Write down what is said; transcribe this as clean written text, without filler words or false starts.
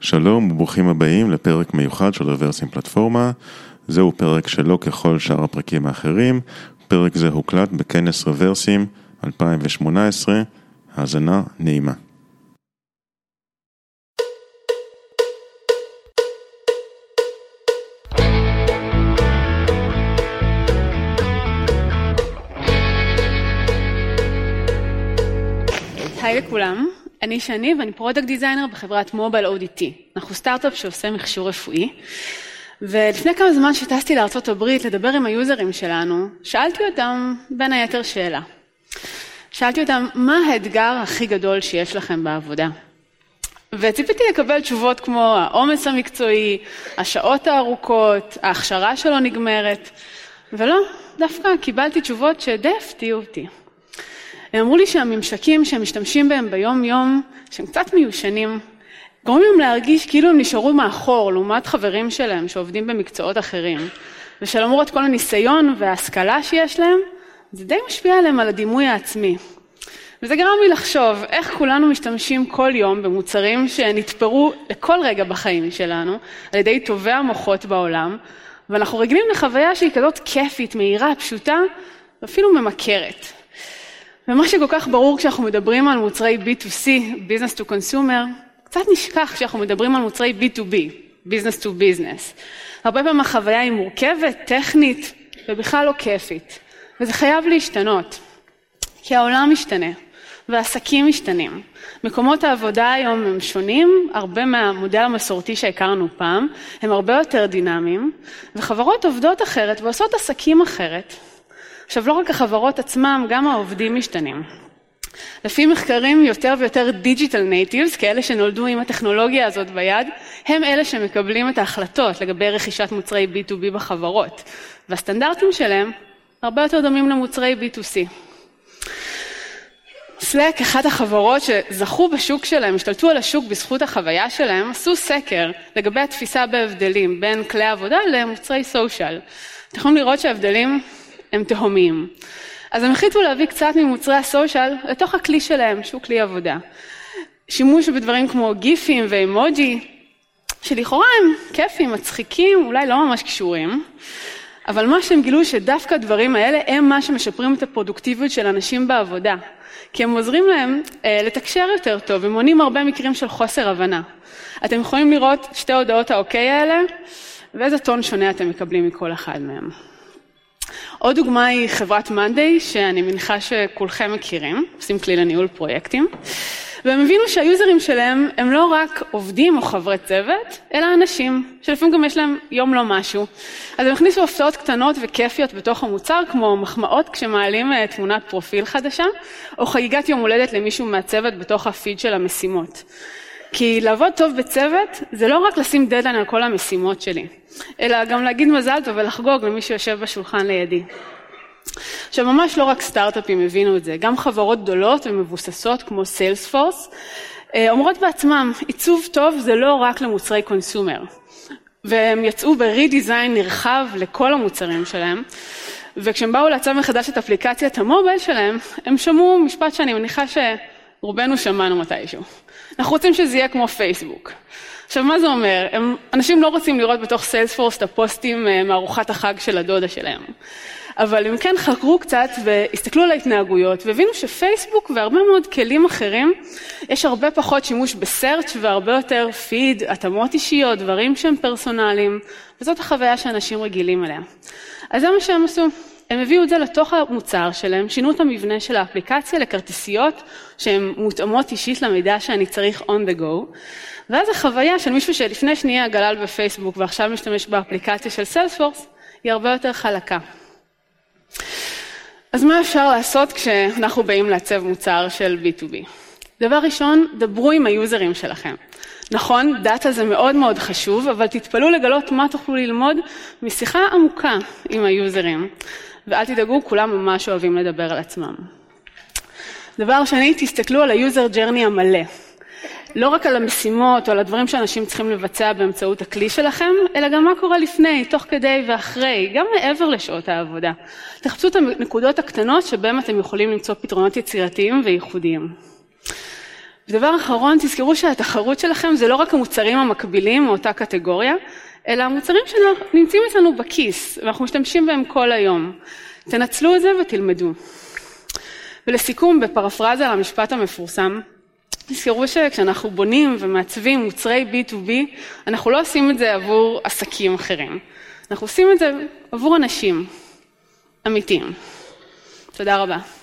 שלום וברוכים הבאים לפרק מיוחד של רוורסים פלטפורמה. זהו פרק שלא ככל שאר הפרקים האחרים. פרק זה הוקלט בכנס רוורסים 2018. האזנה נעימה. היי לכולם, אני שני ואני פרודקט דיזיינר בחברת מובייל אודיטי. אנחנו סטארט-אפ שעושה מכשור רפואי, ולפני כמה זמן שטסתי לארצות הברית לדבר עם היוזרים שלנו, שאלתי אותם בין היתר שאלה. שאלתי אותם, מה האתגר הכי גדול שיש לכם בעבודה? וציפיתי לקבל תשובות כמו העומס המקצועי, השעות הארוכות, ההכשרה שלא נגמרת, ולא, דווקא קיבלתי תשובות שדי הפתיעו אותי. הם אמרו לי שהממשקים שהם משתמשים בהם ביום-יום, שהם קצת מיושנים, גורמים להם להרגיש כאילו הם נשארו מאחור, לעומת חברים שלהם שעובדים במקצועות אחרים. ושלמרות כל הניסיון וההשכלה שיש להם, זה די משפיע עליהם על הדימוי העצמי. וזה גרם לי לחשוב איך כולנו משתמשים כל יום במוצרים שנתפרו לכל רגע בחיים שלנו, על ידי טובי המוחות בעולם, ואנחנו רגילים לחוויה שהיא כזאת כיפית, מהירה, פשוטה, ואפילו ממכרת. ומה שכל כך ברור כשאנחנו מדברים על מוצרי B2C, Business to Consumer, קצת נשכח כשאנחנו מדברים על מוצרי B2B, Business to Business. הרבה פעמים החוויה היא מורכבת, טכנית, ובכלל לא כיפית. וזה חייב להשתנות, כי העולם משתנה, והעסקים משתנים. מקומות העבודה היום הם שונים, הרבה מהמודל המסורתי שהכרנו פעם, הם הרבה יותר דינמיים, וחברות עובדות אחרת ועושות עסקים אחרת. עכשיו, לא רק החברות עצמם, גם העובדים משתנים. לפי מחקרים, יותר ויותר דיג'יטל נייטיבס, כאלה שנולדו עם הטכנולוגיה הזאת ביד, הם אלה שמקבלים את ההחלטות לגבי רכישת מוצרי B2B בחברות. והסטנדרטים שלהם הרבה יותר דומים למוצרי B2C. סלק, אחת החברות שזכו בשוק שלהם, השתלטו על השוק בזכות החוויה שלהם, עשו סקר לגבי התפיסה בהבדלים בין כלי עבודה למוצרי סושיאל. אתם יכולים לראות שההבדלים הם תהומיים. אז הם החליטו להביא קצת ממוצרי הסושיאל לתוך הכלי שלהם, שהוא כלי עבודה. שימוש בדברים כמו גיפים ואמוג'י, שלכאורה הם כיפים, מצחיקים, אולי לא ממש קשורים, אבל מה שהם גילו שדווקא הדברים האלה הם מה שמשפרים את הפרודוקטיביות של אנשים בעבודה, כי הם עוזרים להם לתקשר יותר טוב, הם מונעים הרבה מקרים של חוסר הבנה. אתם יכולים לראות שתי הודעות האוקיי האלה, ואיזה טון שונה אתם מקבלים מכל אחד מהם. עוד דוגמה היא חברת Monday, שאני מניחה שכולכם מכירים, עושים כלי לניהול פרויקטים, והם הבינו שהיוזרים שלהם הם לא רק עובדים או חברי צוות, אלא אנשים, שלפעמים גם יש להם יום לא משהו. אז הם הכניסו הפתעות קטנות וכיפיות בתוך המוצר, כמו מחמאות כשמעלים תמונת פרופיל חדשה, או חגיגת יום הולדת למישהו מהצוות בתוך הפיד של המשימות. כי לעבוד טוב בצוות זה לא רק לשים דדליין על כל המשימות שלי, אלא גם להגיד מזל טוב ולחגוג למי שיושב בשולחן לידי. עכשיו, ממש לא רק סטארט-אפים הבינו את זה, גם חברות גדולות ומבוססות כמו Salesforce, אומרות בעצמם, עיצוב טוב זה לא רק למוצרי קונסומר. והם יצאו ברי-דיזיין נרחב לכל המוצרים שלהם, וכשהם באו לעצב מחדש את אפליקציית המובייל שלהם, הם שמעו משפט שאני מניחה שרובנו שמענו מתישהו. אנחנו רוצים שזה יהיה כמו פייסבוק. עכשיו, מה זה אומר? אנשים לא רוצים לראות בתוך Salesforce את הפוסטים מארוחת החג של הדודה שלהם. אבל אם כן חקרו קצת והסתכלו על ההתנהגויות, והבינו שפייסבוק והרבה מאוד כלים אחרים, יש הרבה פחות שימוש בסרצ' והרבה יותר פיד, התאמות אישיות, דברים שהם פרסונליים, וזאת החוויה שאנשים רגילים אליה. אז זה מה שהם עשו. הם הביאו את זה לתוך המוצר שלהם, שינו את המבנה של האפליקציה לכרטיסיות שהן מותאמות אישית למידע שאני צריך on the go, ואז החוויה של מישהו שלפני שנייה גלל בפייסבוק ועכשיו משתמש באפליקציה של Salesforce, היא הרבה יותר חלקה. אז מה אפשר לעשות כשאנחנו באים לעצב מוצר של B2B? דבר ראשון, דברו עם היוזרים שלכם. נכון, דאטה זה מאוד מאוד חשוב, אבל תתפלאו לגלות מה תוכלו ללמוד משיחה עמוקה עם היוזרים. ואל תדאגו, כולם ממש אוהבים לדבר על עצמם. דבר שני, תסתכלו על היוזר ג'רני המלא. לא רק על המשימות או על הדברים שאנשים צריכים לבצע באמצעות הכלי שלכם, אלא גם מה קורה לפני, תוך כדי ואחרי, גם מעבר לשעות העבודה. תחפשו את הנקודות הקטנות שבהם אתם יכולים למצוא פתרונות יצירתיים וייחודיים. ודבר אחרון, תזכרו שהתחרות שלכם זה לא רק המוצרים המקבילים מאותה קטגוריה, אלא המוצרים שנמצאים אצלנו בכיס, ואנחנו משתמשים בהם כל היום. תנצלו את זה ותלמדו. ולסיכום, בפרפרזה על המשפט המפורסם, תזכרו שכשאנחנו בונים ומעצבים מוצרי B2B, אנחנו לא עושים את זה עבור עסקים אחרים. אנחנו עושים את זה עבור אנשים אמיתיים. תודה רבה.